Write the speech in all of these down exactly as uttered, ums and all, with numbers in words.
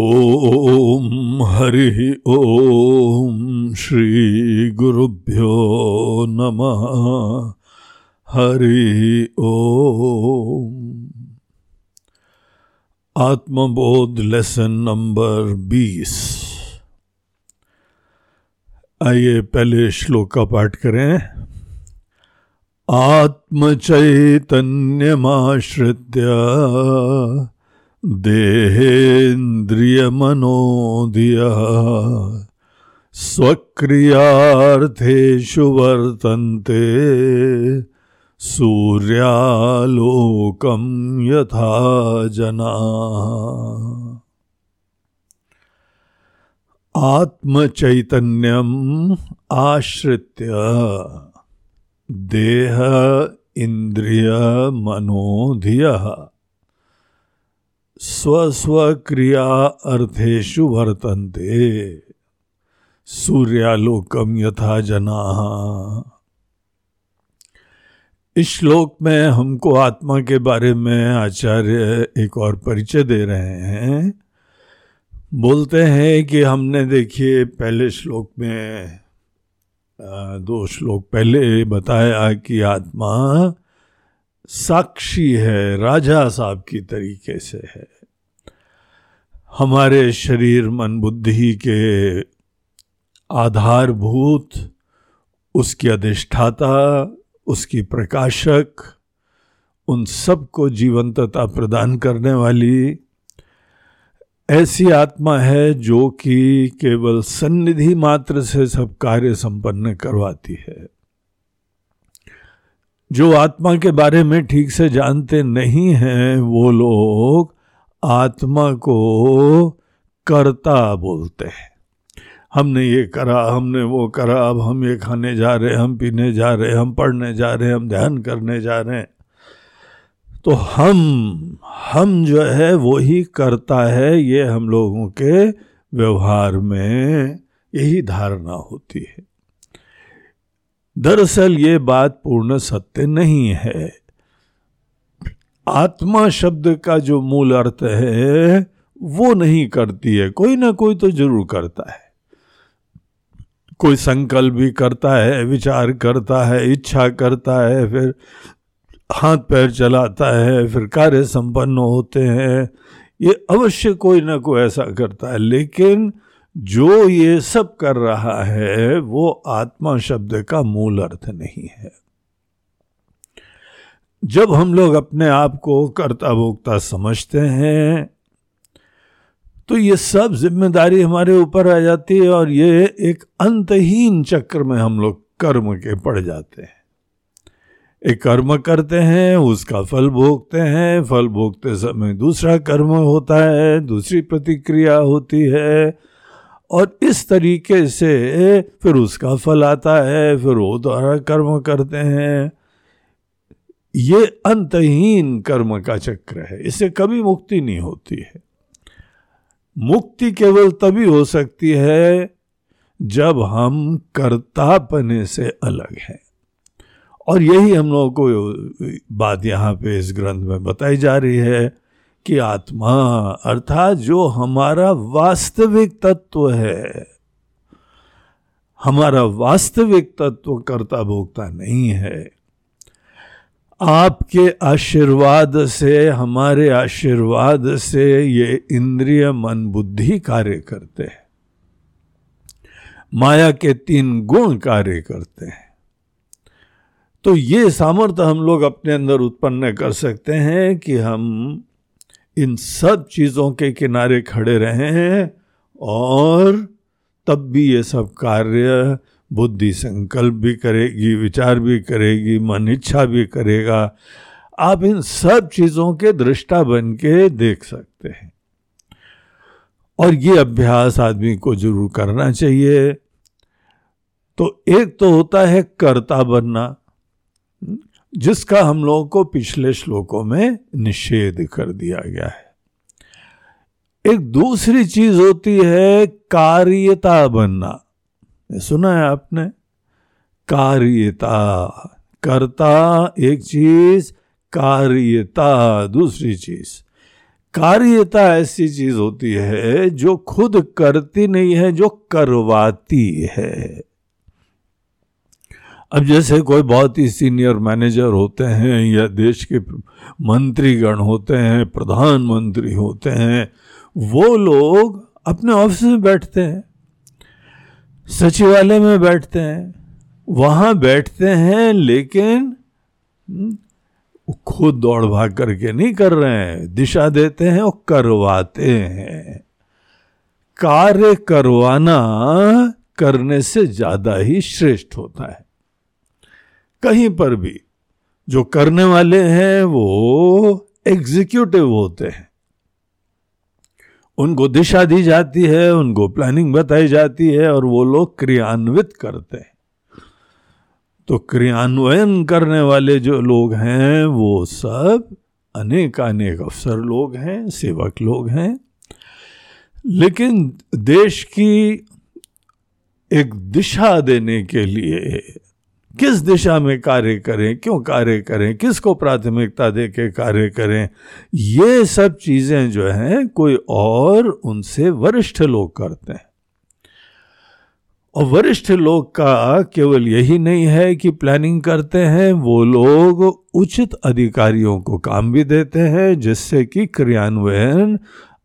ओम हरि ओम श्री गुरुभ्यो नमः। हरि ओम। आत्मबोध lesson number बीस। आइए पहले श्लोक का पाठ करें। आत्मचैतन्यमाश्रित्य देहेन्द्रियमनोधियः स्वक्रियार्थेषु वर्तन्ते सूर्यालोकं यथा जनाः। आत्मचैतन्यम् आश्रित्य देह इन्द्रियमनोधियः स्वस्वक्रिया अर्थेषु वर्तन्ते सूर्यालोकम यथा जनाः। इस श्लोक में हमको आत्मा के बारे में आचार्य एक और परिचय दे रहे हैं। बोलते हैं कि हमने देखिए पहले श्लोक में दो श्लोक पहले बताया कि आत्मा साक्षी है, राजा साहब की तरीके से है। हमारे शरीर मन बुद्धि के आधारभूत, उसकी अधिष्ठाता, उसकी प्रकाशक, उन सब को जीवंतता प्रदान करने वाली ऐसी आत्मा है जो कि केवल सन्निधि मात्र से सब कार्य संपन्न करवाती है। जो आत्मा के बारे में ठीक से जानते नहीं हैं वो लोग आत्मा को कर्ता बोलते हैं। हमने ये करा, हमने वो करा, अब हम ये खाने जा रहे हैं, हम पीने जा रहे हैं, हम पढ़ने जा रहे हैं, हम ध्यान करने जा रहे हैं। तो हम हम जो है वो ही कर्ता है। ये हम लोगों के व्यवहार में यही धारणा होती है। दरअसल ये बात पूर्ण सत्य नहीं है। आत्मा शब्द का जो मूल अर्थ है वो नहीं करती है। कोई ना कोई तो जरूर करता है। कोई संकल्प भी करता है, विचार करता है, इच्छा करता है, फिर हाथ पैर चलाता है, फिर कार्य संपन्न होते हैं। ये अवश्य कोई ना कोई ऐसा करता है, लेकिन जो ये सब कर रहा है वो आत्मा शब्द का मूल अर्थ नहीं है। जब हम लोग अपने आप को कर्ता भोक्ता समझते हैं तो ये सब जिम्मेदारी हमारे ऊपर आ जाती है और ये एक अंतहीन चक्र में हम लोग कर्म के पड़ जाते हैं। एक कर्म करते हैं, उसका फल भोगते हैं, फल भोगते समय दूसरा कर्म होता है, दूसरी प्रतिक्रिया होती है और इस तरीके से फिर उसका फल आता है, फिर वो द्वारा कर्म करते हैं। ये अंतहीन कर्म का चक्र है। इससे कभी मुक्ति नहीं होती है। मुक्ति केवल तभी हो सकती है जब हम कर्तापने से अलग हैं। और यही हम लोगों को बात यहाँ पे इस ग्रंथ में बताई जा रही है कि आत्मा अर्थात जो हमारा वास्तविक तत्व है, हमारा वास्तविक तत्व कर्ता भोक्ता नहीं है। आपके आशीर्वाद से, हमारे आशीर्वाद से ये इंद्रिय मन बुद्धि कार्य करते हैं। माया के तीन गुण कार्य करते हैं। तो ये सामर्थ्य हम लोग अपने अंदर उत्पन्न कर सकते हैं कि हम इन सब चीज़ों के किनारे खड़े रहें और तब भी ये सब कार्य बुद्धि संकल्प भी करेगी, विचार भी करेगी, मन इच्छा भी करेगा। आप इन सब चीज़ों के दृष्टा बन के देख सकते हैं और ये अभ्यास आदमी को जरूर करना चाहिए। तो एक तो होता है कर्ता बनना, जिसका हम लोगों को पिछले श्लोकों में निषेध कर दिया गया है। एक दूसरी चीज होती है कार्यता बनना। सुना है आपने, कार्यता। कर्ता एक चीज, कार्यता दूसरी चीज। कार्यता ऐसी चीज होती है जो खुद करती नहीं है, जो करवाती है। अब जैसे कोई बहुत ही सीनियर मैनेजर होते हैं या देश के मंत्रीगण होते हैं, प्रधानमंत्री होते हैं, वो लोग अपने ऑफिस में बैठते हैं, सचिवालय में बैठते हैं, वहाँ बैठते हैं, लेकिन खुद दौड़ भाग करके नहीं कर रहे हैं, दिशा देते हैं और करवाते हैं। कार्य करवाना करने से ज्यादा ही श्रेष्ठ होता है। कहीं पर भी जो करने वाले हैं वो एग्जीक्यूटिव होते हैं, उनको दिशा दी जाती है, उनको प्लानिंग बताई जाती है और वो लोग क्रियान्वित करते हैं। तो क्रियान्वयन करने वाले जो लोग हैं वो सब अनेक अनेक अफसर लोग हैं, सेवक लोग हैं। लेकिन देश की एक दिशा देने के लिए किस दिशा में कार्य करें, क्यों कार्य करें, किसको प्राथमिकता दे के कार्य करें, ये सब चीज़ें जो हैं कोई और उनसे वरिष्ठ लोग करते हैं। और वरिष्ठ लोग का केवल यही नहीं है कि प्लानिंग करते हैं, वो लोग उचित अधिकारियों को काम भी देते हैं जिससे कि क्रियान्वयन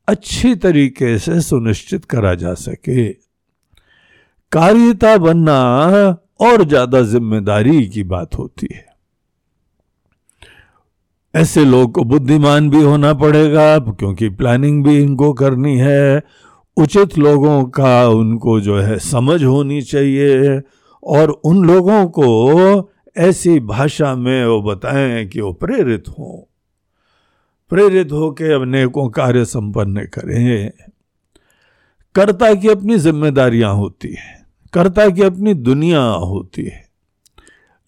अच्छी तरीके से सुनिश्चित करा जा सके। कार्यता बनना और ज्यादा जिम्मेदारी की बात होती है। ऐसे लोग को बुद्धिमान भी होना पड़ेगा क्योंकि प्लानिंग भी इनको करनी है, उचित लोगों का उनको जो है समझ होनी चाहिए और उन लोगों को ऐसी भाषा में वो बताएं कि वो प्रेरित हों, प्रेरित होकर अपने को कार्य संपन्न करें। कर्ता की अपनी जिम्मेदारियां होती है, कर्ता की अपनी दुनिया होती है,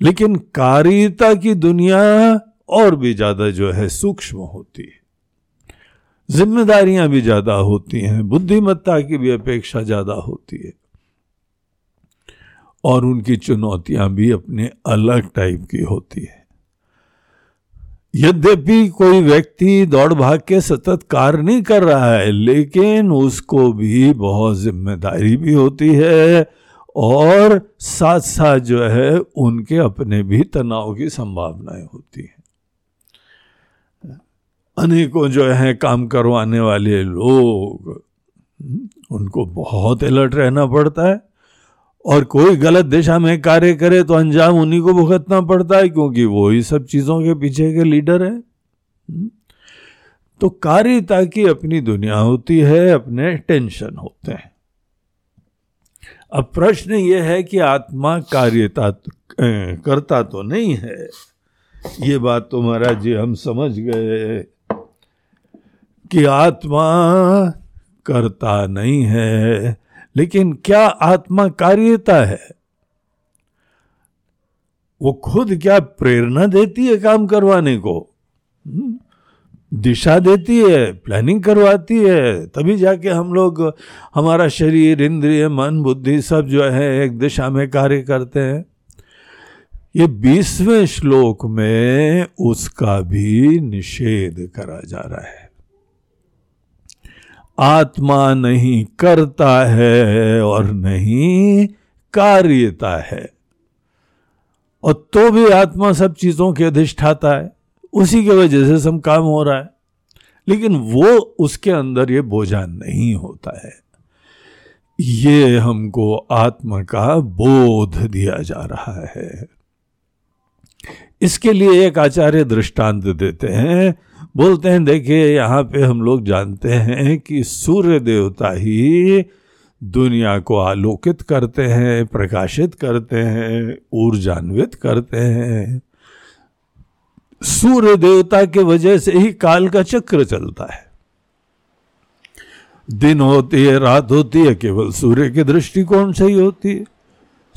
लेकिन कार्यता की दुनिया और भी ज्यादा जो है सूक्ष्म होती है, जिम्मेदारियां भी ज्यादा होती हैं, बुद्धिमत्ता की भी अपेक्षा ज्यादा होती है और उनकी चुनौतियां भी अपने अलग टाइप की होती है। यद्यपि कोई व्यक्ति दौड़ भाग के सतत कार्य नहीं कर रहा है, लेकिन उसको भी बहुत जिम्मेदारी भी होती है और साथ साथ जो है उनके अपने भी तनाव की संभावनाएं होती है। अनेकों जो है काम करवाने वाले लोग, उनको बहुत अलर्ट रहना पड़ता है और कोई गलत दिशा में कार्य करे तो अंजाम उन्हीं को भुगतना पड़ता है क्योंकि वो ही सब चीज़ों के पीछे के लीडर हैं। तो कार्यता की अपनी दुनिया होती है, अपने टेंशन होते हैं। अब प्रश्न ये है कि आत्मा कार्यता करता तो नहीं है, ये बात तो महाराज जी हम समझ गए कि आत्मा करता नहीं है, लेकिन क्या आत्मा कार्यता है? वो खुद क्या प्रेरणा देती है काम करवाने को, दिशा देती है, प्लानिंग करवाती है, तभी जाके हम लोग, हमारा शरीर, इंद्रिय, मन, बुद्धि सब जो है एक दिशा में कार्य करते हैं। ये बीसवें श्लोक में उसका भी निषेध करा जा रहा है। आत्मा नहीं करता है और नहीं कार्यता है, और तो भी आत्मा सब चीजों के अधिष्ठाता है, उसी के वजह से सब काम हो रहा है, लेकिन वो उसके अंदर ये बोझान नहीं होता है। ये हमको आत्मा का बोध दिया जा रहा है। इसके लिए एक आचार्य दृष्टांत देते हैं, बोलते हैं देखिए यहाँ पे हम लोग जानते हैं कि सूर्य देवता ही दुनिया को आलोकित करते हैं, प्रकाशित करते हैं, ऊर्जान्वित करते हैं। सूर्य देवता के वजह से ही काल का चक्र चलता है, दिन होती है, रात होती है, केवल सूर्य के दृष्टिकोण से ही होती है।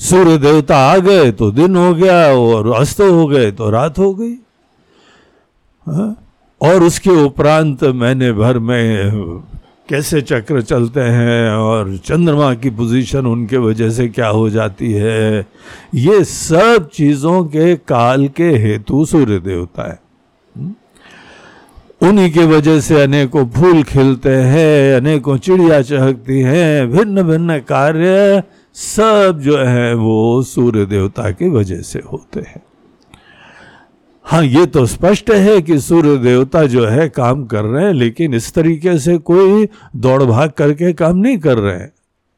सूर्य देवता आ गए तो दिन हो गया और अस्त हो गए तो रात हो गई। हाँ? और उसके उपरांत महीने भर में कैसे चक्र चलते हैं और चंद्रमा की पोजीशन उनके वजह से क्या हो जाती है, ये सब चीज़ों के काल के हेतु सूर्य देवता है। उन्हीं के वजह से अनेकों फूल खिलते हैं, अनेकों चिड़िया चहकती हैं, भिन्न भिन्न कार्य सब जो है वो सूर्य देवता की वजह से होते हैं। हाँ, ये तो स्पष्ट है कि सूर्य देवता जो है काम कर रहे हैं, लेकिन इस तरीके से कोई दौड़ भाग करके काम नहीं कर रहे हैं,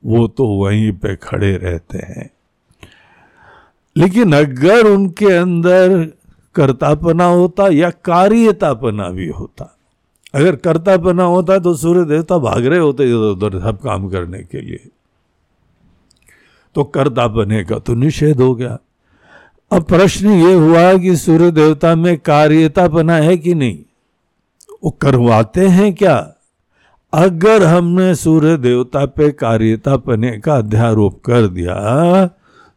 वो तो वहीं पे खड़े रहते हैं। लेकिन अगर उनके अंदर कर्तापना होता या कार्यतापना भी होता, अगर कर्तापना होता तो सूर्य देवता भाग रहे होते इधर उधर सब काम करने के लिए, तो कर्तापने का तो निषेध हो गया। अब प्रश्न ये हुआ कि सूर्य देवता में कार्यतापना है कि नहीं, वो करवाते हैं क्या? अगर हमने सूर्य देवता पे कार्यतापने का अध्यारोप कर दिया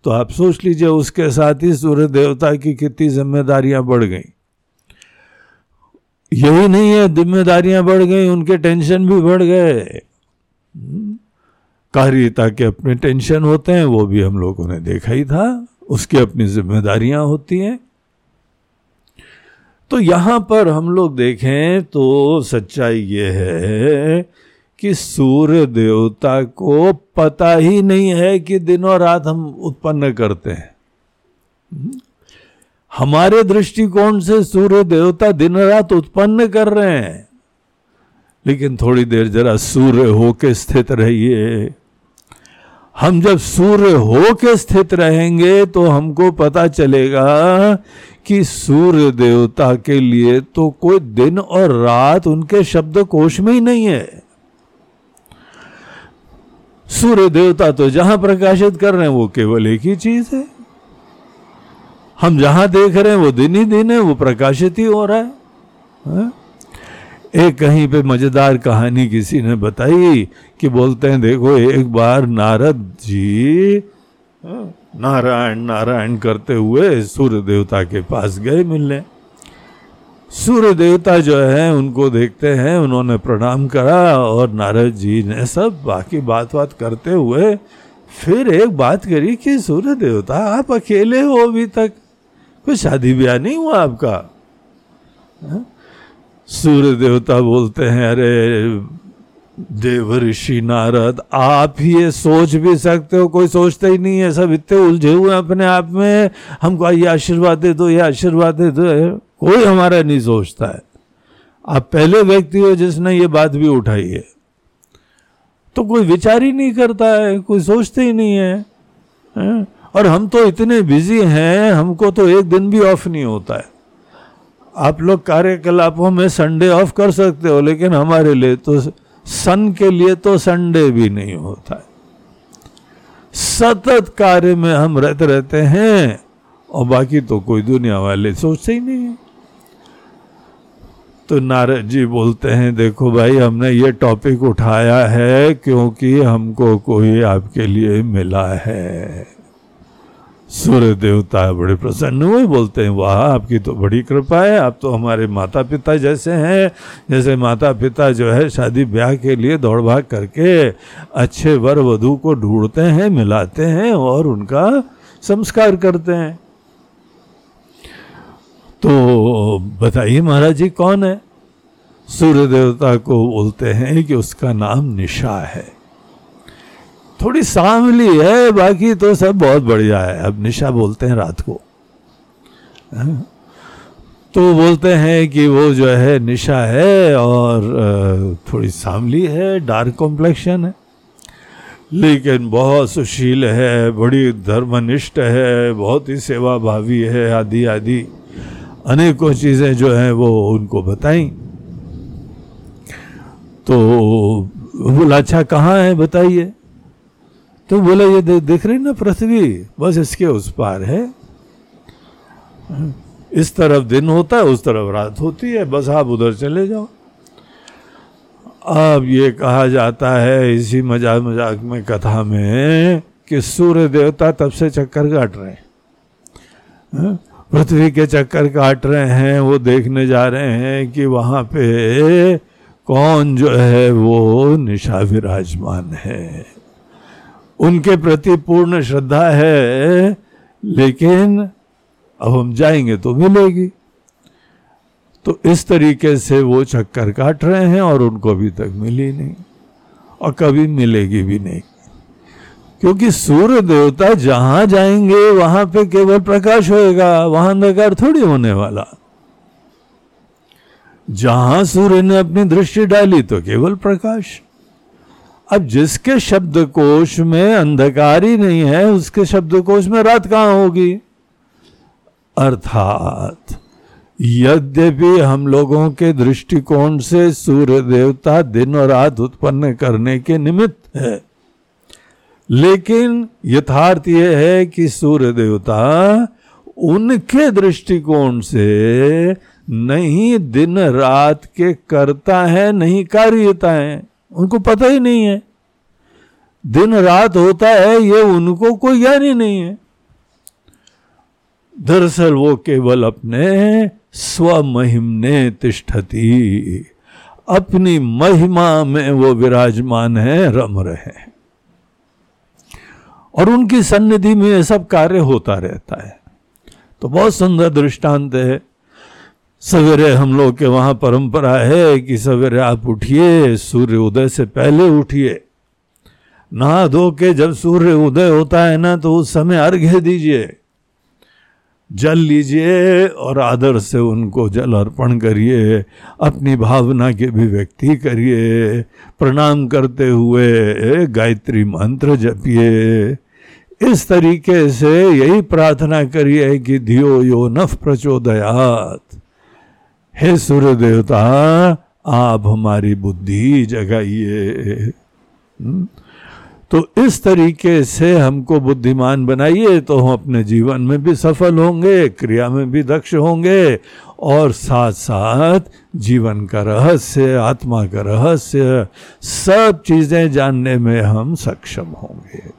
तो आप सोच लीजिए उसके साथ ही सूर्य देवता की कितनी जिम्मेदारियां बढ़ गई। यही नहीं है, जिम्मेदारियां बढ़ गई, उनके टेंशन भी बढ़ गए। कार्यता के अपने टेंशन होते हैं, वो भी हम लोगों ने देखा ही था, उसकी अपनी जिम्मेदारियां होती हैं। तो यहां पर हम लोग देखें तो सच्चाई ये है कि सूर्य देवता को पता ही नहीं है कि दिन और रात हम उत्पन्न करते हैं। हमारे दृष्टिकोण से सूर्य देवता दिन रात उत्पन्न कर रहे हैं, लेकिन थोड़ी देर जरा सूर्य होके स्थित रहिए। हम जब सूर्य होके स्थित रहेंगे तो हमको पता चलेगा कि सूर्य देवता के लिए तो कोई दिन और रात उनके शब्दकोश में ही नहीं है। सूर्य देवता तो जहां प्रकाशित कर रहे हैं वो केवल एक ही चीज है। हम जहां देख रहे हैं वो दिन ही दिन है, वो प्रकाशित ही हो रहा है, है? एक कहीं पे मजेदार कहानी किसी ने बताई कि बोलते हैं देखो, एक बार नारद जी नारायण नारायण करते हुए सूर्य देवता के पास गए मिलने। सूर्य देवता जो है उनको देखते हैं, उन्होंने प्रणाम करा और नारद जी ने सब बाकी बात बात करते हुए फिर एक बात करी कि सूर्य देवता आप अकेले हो, अभी तक कोई शादी ब्याह नहीं हुआ आपका? है? सूर्य देवता बोलते हैं अरे देव ऋषि नारद, आप ये सोच भी सकते हो? कोई सोचता ही नहीं है, सब इतने उलझे हुए अपने आप में, हमको ये आशीर्वाद दे दो, ये आशीर्वाद दे दो, कोई हमारा नहीं सोचता है। आप पहले व्यक्ति हो जिसने ये बात भी उठाई है। तो कोई विचार ही नहीं करता है, कोई सोचते ही नहीं है, है? और हम तो इतने बिजी हैं, हमको तो एक दिन भी ऑफ नहीं होता है। आप लोग कार्यकलापों में संडे ऑफ कर सकते हो, लेकिन हमारे लिए तो सन के लिए तो संडे भी नहीं होता है। सतत कार्य में हम रहते रहते हैं और बाकी तो कोई दुनिया वाले सोचते ही नहीं है। तो नारद जी बोलते हैं देखो भाई, हमने ये टॉपिक उठाया है क्योंकि हमको कोई आपके लिए मिला है। सूर्य देवता बड़े प्रसन्न हुए, बोलते हैं वाह, आपकी तो बड़ी कृपा है, आप तो हमारे माता पिता जैसे हैं। जैसे माता पिता जो है शादी ब्याह के लिए दौड़ भाग करके अच्छे वर वधू को ढूंढते हैं, मिलाते हैं और उनका संस्कार करते हैं। तो बताइए महाराज जी कौन है? सूर्य देवता को बोलते हैं कि उसका नाम निशा है, थोड़ी सांवली है, बाकी तो सब बहुत बढ़िया है। अब निशा बोलते हैं रात को, तो बोलते हैं कि वो जो है निशा है और थोड़ी सांवली है, डार्क कॉम्प्लेक्शन है, लेकिन बहुत सुशील है, बड़ी धर्मनिष्ठ है, बहुत ही सेवा भावी है, आदि आदि अनेकों चीज़ें जो हैं वो उनको बताई। तो बोला अच्छा कहाँ है बताइए? तो बोला ये दिख रही ना पृथ्वी, बस इसके उस पार है। इस तरफ दिन होता है, उस तरफ रात होती है, बस आप उधर चले जाओ। अब ये कहा जाता है इसी मजाक मजाक में कथा में कि सूर्य देवता तब से चक्कर काट रहे हैं, पृथ्वी के चक्कर काट रहे हैं। वो देखने जा रहे हैं कि वहाँ पे कौन जो है वो निशा विराजमान है। उनके प्रति पूर्ण श्रद्धा है, लेकिन अब हम जाएंगे तो मिलेगी। तो इस तरीके से वो चक्कर काट रहे हैं और उनको अभी तक मिली नहीं और कभी मिलेगी भी नहीं, क्योंकि सूर्य देवता जहाँ जाएंगे वहाँ पे केवल प्रकाश होएगा, वहाँ अंधकार थोड़ी होने वाला। जहाँ सूर्य ने अपनी दृष्टि डाली तो केवल प्रकाश। अब जिसके शब्दकोश में अंधकार ही नहीं है उसके शब्दकोश में रात कहाँ होगी। अर्थात यद्यपि हम लोगों के दृष्टिकोण से सूर्य देवता दिन और रात उत्पन्न करने के निमित्त है, लेकिन यथार्थ यह है कि सूर्य देवता उनके दृष्टिकोण से नहीं दिन रात के कर्ता है, नहीं कार्यता है। उनको पता ही नहीं है दिन रात होता है, ये उनको कोई ज्ञान ही नहीं है। दरअसल वो केवल अपने स्वमहिम्ने तिष्ठति, अपनी महिमा में वो विराजमान है, रम रहे हैं और उनकी सन्निधि में ये सब कार्य होता रहता है। तो बहुत सुंदर दृष्टांत है। सवेरे हम लोग के वहाँ परंपरा है कि सवेरे आप उठिए, सूर्य उदय से पहले उठिए, नहा धो के जब सूर्य उदय होता है ना तो उस समय अर्घ्य दीजिए, जल लीजिए और आदर से उनको जल अर्पण करिए, अपनी भावना की अभिव्यक्ति करिए, प्रणाम करते हुए गायत्री मंत्र जपिए। इस तरीके से यही प्रार्थना करिए कि धियो यो नः प्रचोदयात्, हे सूर्य देवता आप हमारी बुद्धि जगाइए। तो इस तरीके से हमको बुद्धिमान बनाइए, तो हम अपने जीवन में भी सफल होंगे, क्रिया में भी दक्ष होंगे और साथ साथ जीवन का रहस्य, आत्मा का रहस्य, सब चीज़ें जानने में हम सक्षम होंगे।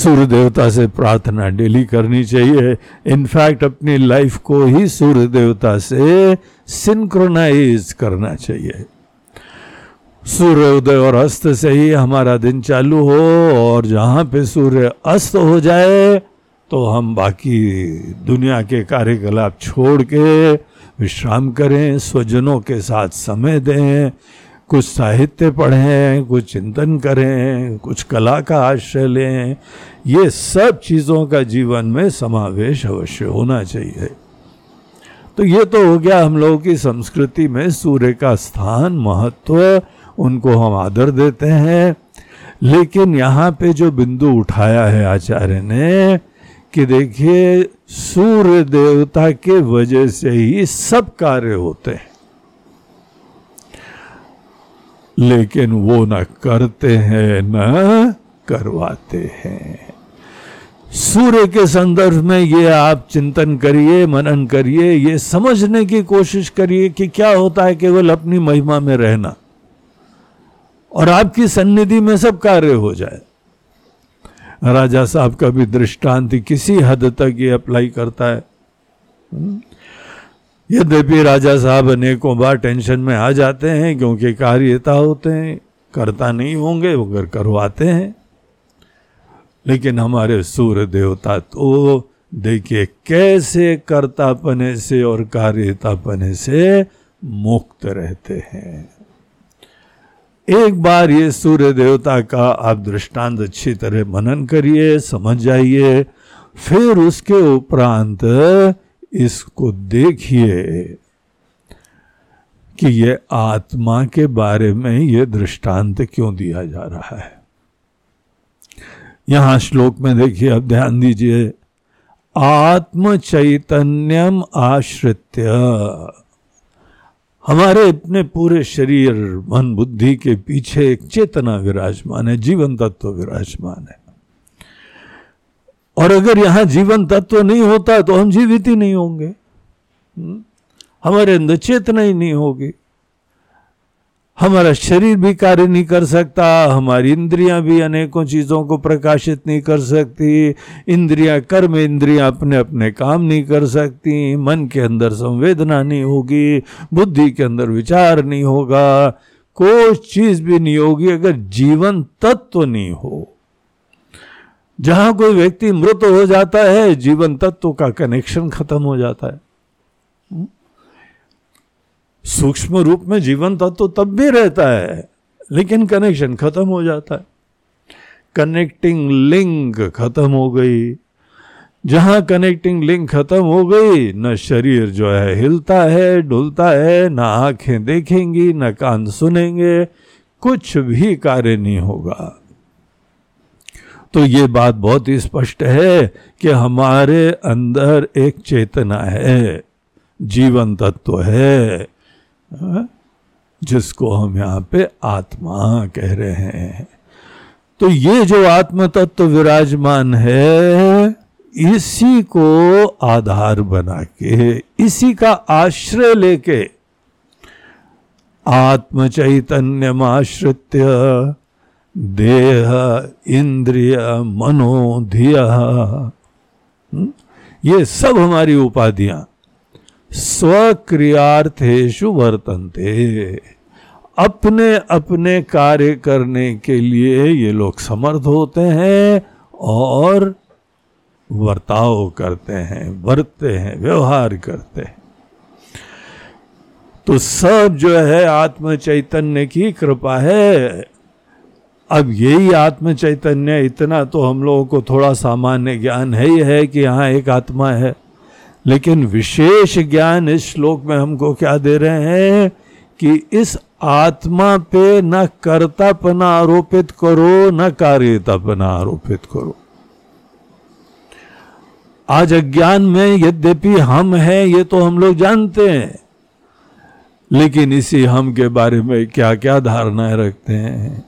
सूर्य देवता से प्रार्थना डेली करनी चाहिए। इनफैक्ट अपनी लाइफ को ही सूर्य देवता से सिंक्रोनाइज करना चाहिए। सूर्योदय और अस्त से ही हमारा दिन चालू हो और जहाँ पे सूर्य अस्त हो जाए तो हम बाकी दुनिया के कार्यकलाप छोड़ के विश्राम करें, स्वजनों के साथ समय दें, कुछ साहित्य पढ़ें, कुछ चिंतन करें, कुछ कला का आश्रय लें। ये सब चीज़ों का जीवन में समावेश अवश्य होना चाहिए। तो ये तो हो गया हम लोगों की संस्कृति में सूर्य का स्थान, महत्व, उनको हम आदर देते हैं। लेकिन यहाँ पे जो बिंदु उठाया है आचार्य ने कि देखिए सूर्य देवता के वजह से ही सब कार्य होते हैं, लेकिन वो न करते हैं न करवाते हैं। सूर्य के संदर्भ में ये आप चिंतन करिए, मनन करिए, ये समझने की कोशिश करिए कि क्या होता है केवल अपनी महिमा में रहना और आपकी सन्निधि में सब कार्य हो जाए। राजा साहब का भी दृष्टांत किसी हद तक ये अप्लाई करता है। यद्यपि राजा साहब अनेकों बार टेंशन में आ जाते हैं क्योंकि कार्यता होते हैं, करता नहीं होंगे मगर करवाते हैं। लेकिन हमारे सूर्य देवता तो देखिए कैसे कर्तापने से और कार्यतापने से मुक्त रहते हैं। एक बार ये सूर्य देवता का आप दृष्टांत अच्छी तरह मनन करिए, समझ जाइए, फिर उसके उपरांत इसको देखिए कि ये आत्मा के बारे में ये दृष्टांत क्यों दिया जा रहा है। यहाँ श्लोक में देखिए, अब ध्यान दीजिए, आत्मचैतन्यम आश्रित्य, हमारे अपने पूरे शरीर, मन, बुद्धि के पीछे एक चेतना विराजमान है, जीवन तत्व विराजमान है। और अगर यहाँ जीवन तत्व नहीं होता तो हम जीवित ही नहीं होंगे, हमारे अंदर चेतना ही नहीं होगी, हमारा शरीर भी कार्य नहीं कर सकता, हमारी इंद्रियां भी अनेकों चीज़ों को प्रकाशित नहीं कर सकती, इंद्रियां, कर्म इंद्रियां अपने अपने काम नहीं कर सकती, मन के अंदर संवेदना नहीं होगी, बुद्धि के अंदर विचार नहीं होगा, कोई चीज़ भी नहीं होगी अगर जीवन तत्व नहीं हो। जहाँ कोई व्यक्ति मृत हो जाता है जीवन तत्व का कनेक्शन खत्म हो जाता है। सूक्ष्म रूप में जीवन तत्व तब भी रहता है, लेकिन कनेक्शन खत्म हो जाता है, कनेक्टिंग लिंक खत्म हो गई। जहां कनेक्टिंग लिंक खत्म हो गई, न शरीर जो है हिलता है डुलता है, न आंखें देखेंगी न कान सुनेंगे, कुछ भी कार्य नहीं होगा। तो ये बात बहुत ही स्पष्ट है कि हमारे अंदर एक चेतना है, जीवन तत्व है, जिसको हम यहाँ पे आत्मा कह रहे हैं। तो ये जो आत्म तत्व विराजमान है, इसी को आधार बना के, इसी का आश्रय लेके, आत्मचैतन्यम आश्रित्य देह इंद्रिय मनो धियः, ये सब हमारी उपाधियां स्वक्रियार्थेषु वर्तन्ते, अपने अपने कार्य करने के लिए ये लोग समर्थ होते हैं और वर्ताव करते हैं, वर्तते हैं, व्यवहार करते हैं। तो सब जो है आत्म चैतन्य की कृपा है। अब यही आत्म चैतन्य, इतना तो हम लोगों को थोड़ा सामान्य ज्ञान है ही है कि यहाँ एक आत्मा है, लेकिन विशेष ज्ञान इस श्लोक में हमको क्या दे रहे हैं कि इस आत्मा पे न कर्तापना आरोपित करो, न कार्यतापना आरोपित करो। आज अज्ञान में यद्यपि हम हैं ये तो हम लोग जानते हैं, लेकिन इसी हम के बारे में क्या क्या धारणाएं रखते हैं।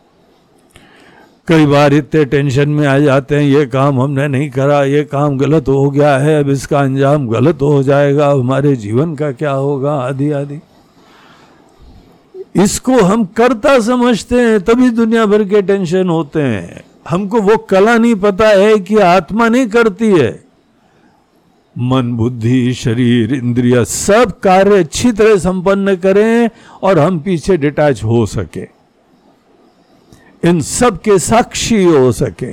कई बार इतने टेंशन में आ जाते हैं, ये काम हमने नहीं करा, ये काम गलत हो गया है, अब इसका अंजाम गलत हो जाएगा, हमारे जीवन का क्या होगा, आदि आदि। इसको हम कर्ता समझते हैं, तभी दुनिया भर के टेंशन होते हैं। हमको वो कला नहीं पता है कि आत्मा नहीं करती है। मन बुद्धि शरीर इंद्रिया सब कार्य अच्छी तरह संपन्न करें और हम पीछे डिटैच हो सके, इन सब के साक्षी हो सके,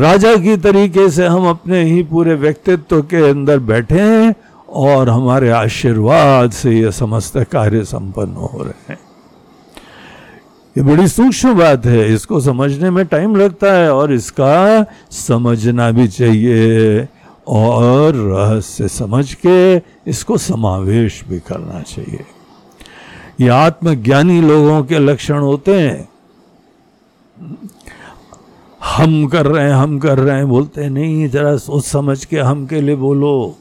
राजा की तरीके से हम अपने ही पूरे व्यक्तित्व के अंदर बैठे हैं और हमारे आशीर्वाद से ये समस्त कार्य संपन्न हो रहे हैं। ये बड़ी सूक्ष्म बात है, इसको समझने में टाइम लगता है और इसका समझना भी चाहिए और रहस्य समझ के इसको समावेश भी करना चाहिए। ये आत्मज्ञानी लोगों के लक्षण होते हैं। हम कर रहे हैं हम कर रहे हैं बोलते नहीं, जरा सोच समझ के हम के लिए बोलो,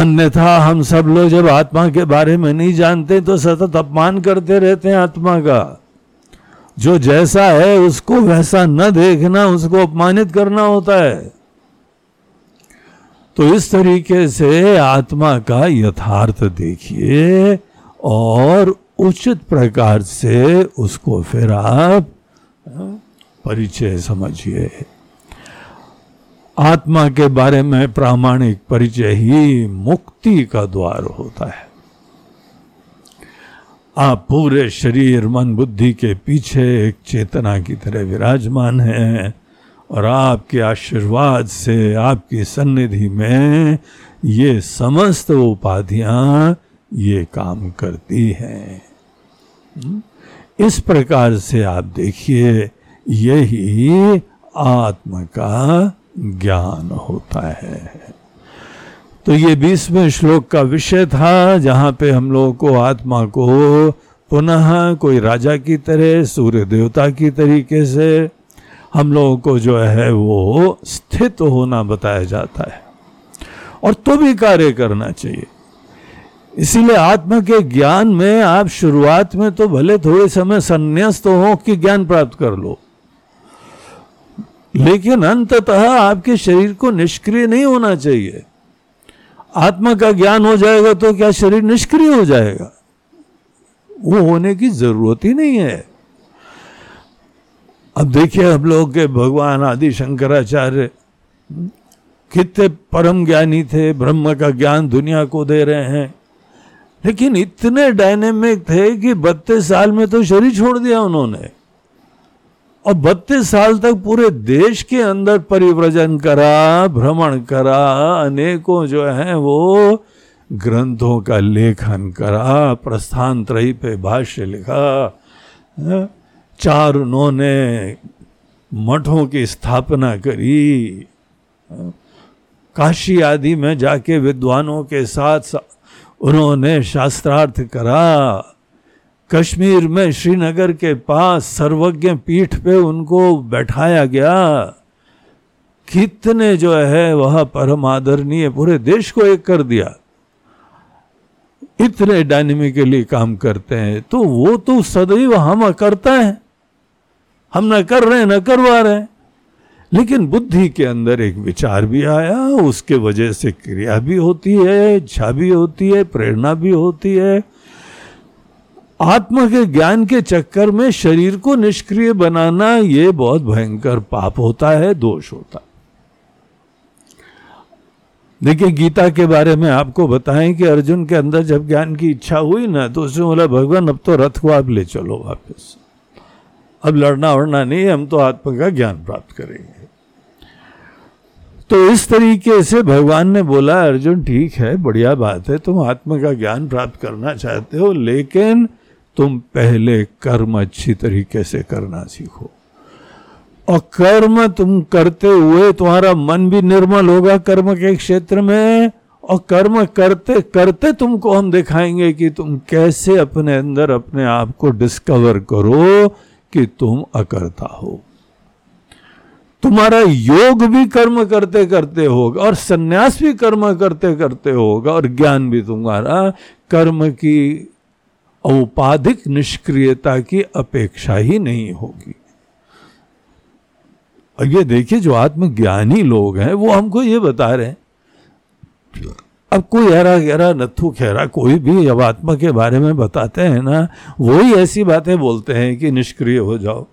अन्यथा हम सब लोग जब आत्मा के बारे में नहीं जानते तो सतत अपमान करते रहते हैं आत्मा का। जो जैसा है उसको वैसा न देखना, उसको अपमानित करना होता है। तो इस तरीके से आत्मा का यथार्थ देखिए और उचित प्रकार से उसको फिर आप परिचय समझिए। आत्मा के बारे में प्रामाणिक परिचय ही मुक्ति का द्वार होता है। आप पूरे शरीर मन बुद्धि के पीछे एक चेतना की तरह विराजमान हैं और आपके आशीर्वाद से, आपकी सन्निधि में ये समस्त उपाधियां ये काम करती हैं। इस प्रकार से आप देखिए, यही आत्मा का ज्ञान होता है। तो ये बीसवें श्लोक का विषय था, जहाँ पे हम लोगों को आत्मा को पुनः कोई राजा की तरह, सूर्य देवता की तरीके से हम लोगों को जो है वो स्थित होना बताया जाता है और तो भी कार्य करना चाहिए। इसीलिए आत्मा के ज्ञान में आप शुरुआत में तो भले थोड़े समय संन्यास तो हो कि ज्ञान प्राप्त कर लो, लेकिन अंततः आपके शरीर को निष्क्रिय नहीं होना चाहिए। आत्मा का ज्ञान हो जाएगा तो क्या शरीर निष्क्रिय हो जाएगा? वो होने की जरूरत ही नहीं है। अब देखिए हम लोग के भगवान आदि शंकराचार्य कितने परम ज्ञानी थे, ब्रह्म का ज्ञान दुनिया को दे रहे हैं, लेकिन इतने डायनेमिक थे कि बत्तीस साल में तो शरीर छोड़ दिया उन्होंने और बत्तीस साल तक पूरे देश के अंदर परिव्रजन करा, भ्रमण करा, अनेकों जो हैं वो ग्रंथों का लेखन करा, प्रस्थान त्रय पे भाष्य लिखा, चार उन्होंने मठों की स्थापना करी, काशी आदि में जाके विद्वानों के साथ उन्होंने शास्त्रार्थ करा, कश्मीर में श्रीनगर के पास सर्वज्ञ पीठ पे उनको बैठाया गया। कितने जो है वह परम आदरणीय, पूरे देश को एक कर दिया, इतने डायनेमिकली काम करते हैं। तो वो तो सदैव हम करता है, हम न कर रहे हैं न करवा रहे हैं, लेकिन बुद्धि के अंदर एक विचार भी आया, उसके वजह से क्रिया भी होती है, इच्छा भी होती है, प्रेरणा भी होती है। आत्मा के ज्ञान के चक्कर में शरीर को निष्क्रिय बनाना ये बहुत भयंकर पाप होता है, दोष होता है। देखिए गीता के बारे में आपको बताएं कि अर्जुन के अंदर जब ज्ञान की इच्छा हुई ना, तो उसने बोला भगवान अब तो रथ को आप ले चलो वापस, अब लड़ना वड़ना नहीं, हम तो आत्मा का ज्ञान प्राप्त करेंगे। तो इस तरीके से भगवान ने बोला अर्जुन ठीक है, बढ़िया बात है, तुम आत्मा का ज्ञान प्राप्त करना चाहते हो, लेकिन तुम पहले कर्म अच्छी तरीके से करना सीखो, और कर्म तुम करते हुए तुम्हारा मन भी निर्मल होगा कर्म के क्षेत्र में, और कर्म करते करते तुमको हम दिखाएंगे कि तुम कैसे अपने अंदर अपने आप को डिस्कवर करो कि तुम अकर्ता हो। तुम्हारा योग भी कर्म करते करते होगा, और सन्यास भी कर्म करते करते होगा, और ज्ञान भी तुम्हारा कर्म की औपाधिक निष्क्रियता की अपेक्षा ही नहीं होगी। अब ये देखिए जो आत्मज्ञानी लोग हैं वो हमको ये बता रहे हैं। अब कोई हरा गहरा नथु खेरा कोई भी अब आत्मा के बारे में बताते हैं ना, वही ऐसी बातें बोलते हैं कि निष्क्रिय हो जाओ।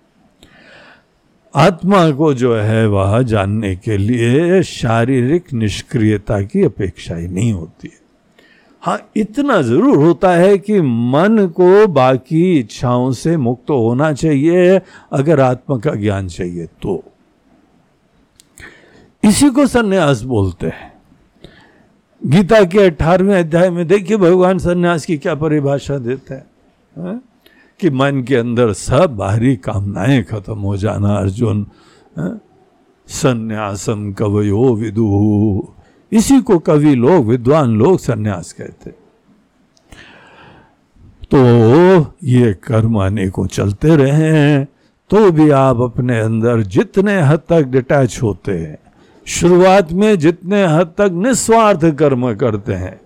आत्मा को जो है वह जानने के लिए शारीरिक निष्क्रियता की अपेक्षा ही नहीं होती है। हाँ, इतना जरूर होता है कि मन को बाकी इच्छाओं से मुक्त होना चाहिए अगर आत्मा का ज्ञान चाहिए तो। इसी को सन्यास बोलते हैं। गीता के अठारहवें अध्याय में देखिए भगवान सन्यास की क्या परिभाषा देते हैं, है? कि मन के अंदर सब बाहरी कामनाएं खत्म हो जाना। अर्जुन सन्यासम कवयो विदुहु, इसी को कवि लोग विद्वान लोग सन्यास कहते। तो ये कर्म अनेकों चलते रहे हैं, तो भी आप अपने अंदर जितने हद तक डिटैच होते हैं, शुरुआत में जितने हद तक निस्वार्थ कर्म करते हैं,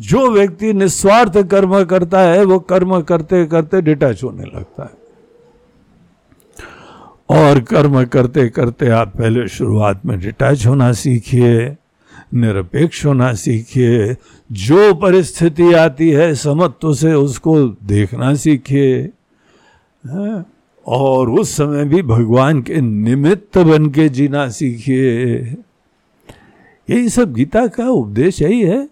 जो व्यक्ति निस्वार्थ कर्म करता है वो कर्म करते करते डिटैच होने लगता है। और कर्म करते करते आप पहले शुरुआत में डिटैच होना सीखिए, निरपेक्ष होना सीखिए, जो परिस्थिति आती है समत्व से उसको देखना सीखिए, और उस समय भी भगवान के निमित्त बन के जीना सीखिए। यही सब गीता का उपदेश यही है।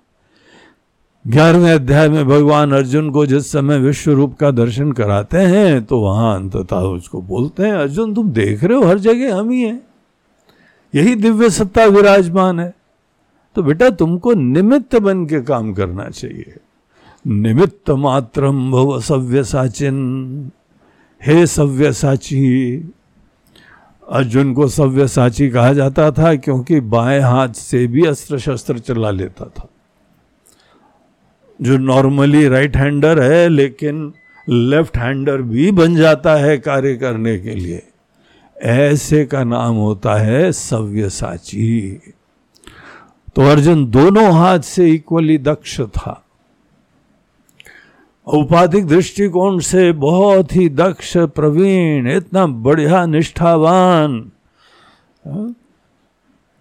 ग्यारहवें अध्याय में भगवान अर्जुन को जिस समय विश्व रूप का दर्शन कराते हैं, तो वहां अंततः उसको बोलते हैं अर्जुन तुम देख रहे हो हर जगह हम ही हैं, यही दिव्य सत्ता विराजमान है, तो बेटा तुमको निमित्त बन के काम करना चाहिए। निमित्त मात्रम भव सव्यसाचिन, हे सव्यसाची। अर्जुन को सव्यसाची कहा जाता था क्योंकि बाएं हाथ से भी अस्त्र शस्त्र चला लेता था। जो नॉर्मली राइट हैंडर है लेकिन लेफ्ट हैंडर भी बन जाता है कार्य करने के लिए, ऐसे का नाम होता है सव्यसाची। तो अर्जुन दोनों हाथ से इक्वली दक्ष था, औपाधिक दृष्टिकोण से बहुत ही दक्ष, प्रवीण, इतना बढ़िया निष्ठावान।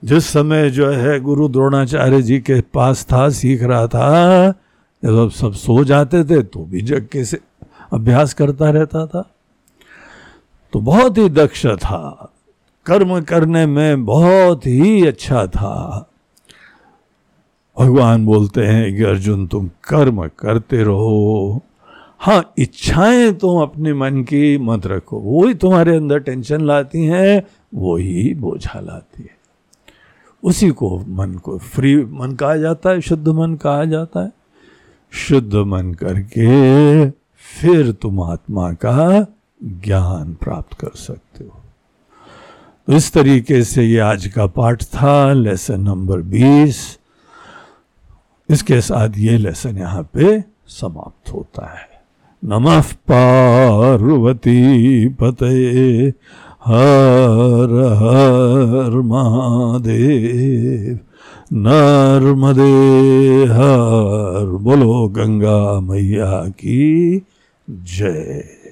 जिस समय जो है गुरु द्रोणाचार्य जी के पास था, सीख रहा था, जब सब सो जाते थे तो भी जग के से अभ्यास करता रहता था, तो बहुत ही दक्ष था, कर्म करने में बहुत ही अच्छा था। भगवान बोलते हैं कि अर्जुन तुम कर्म करते रहो, हाँ इच्छाएं तुम अपने मन की मत रखो, वही तुम्हारे अंदर टेंशन लाती हैं, वही बोझा लाती है, उसी को मन को फ्री मन कहा जाता है, शुद्ध मन कहा जाता है। शुद्ध मन करके फिर तुम आत्मा का ज्ञान प्राप्त कर सकते हो। इस तरीके से ये आज का पाठ था, लेसन नंबर बीस। इसके साथ ये लेसन यहाँ पे समाप्त होता है। नमः पार्वती पतये हर हर महादेव। नर्मदे हर। बोलो गंगा मैया की जय।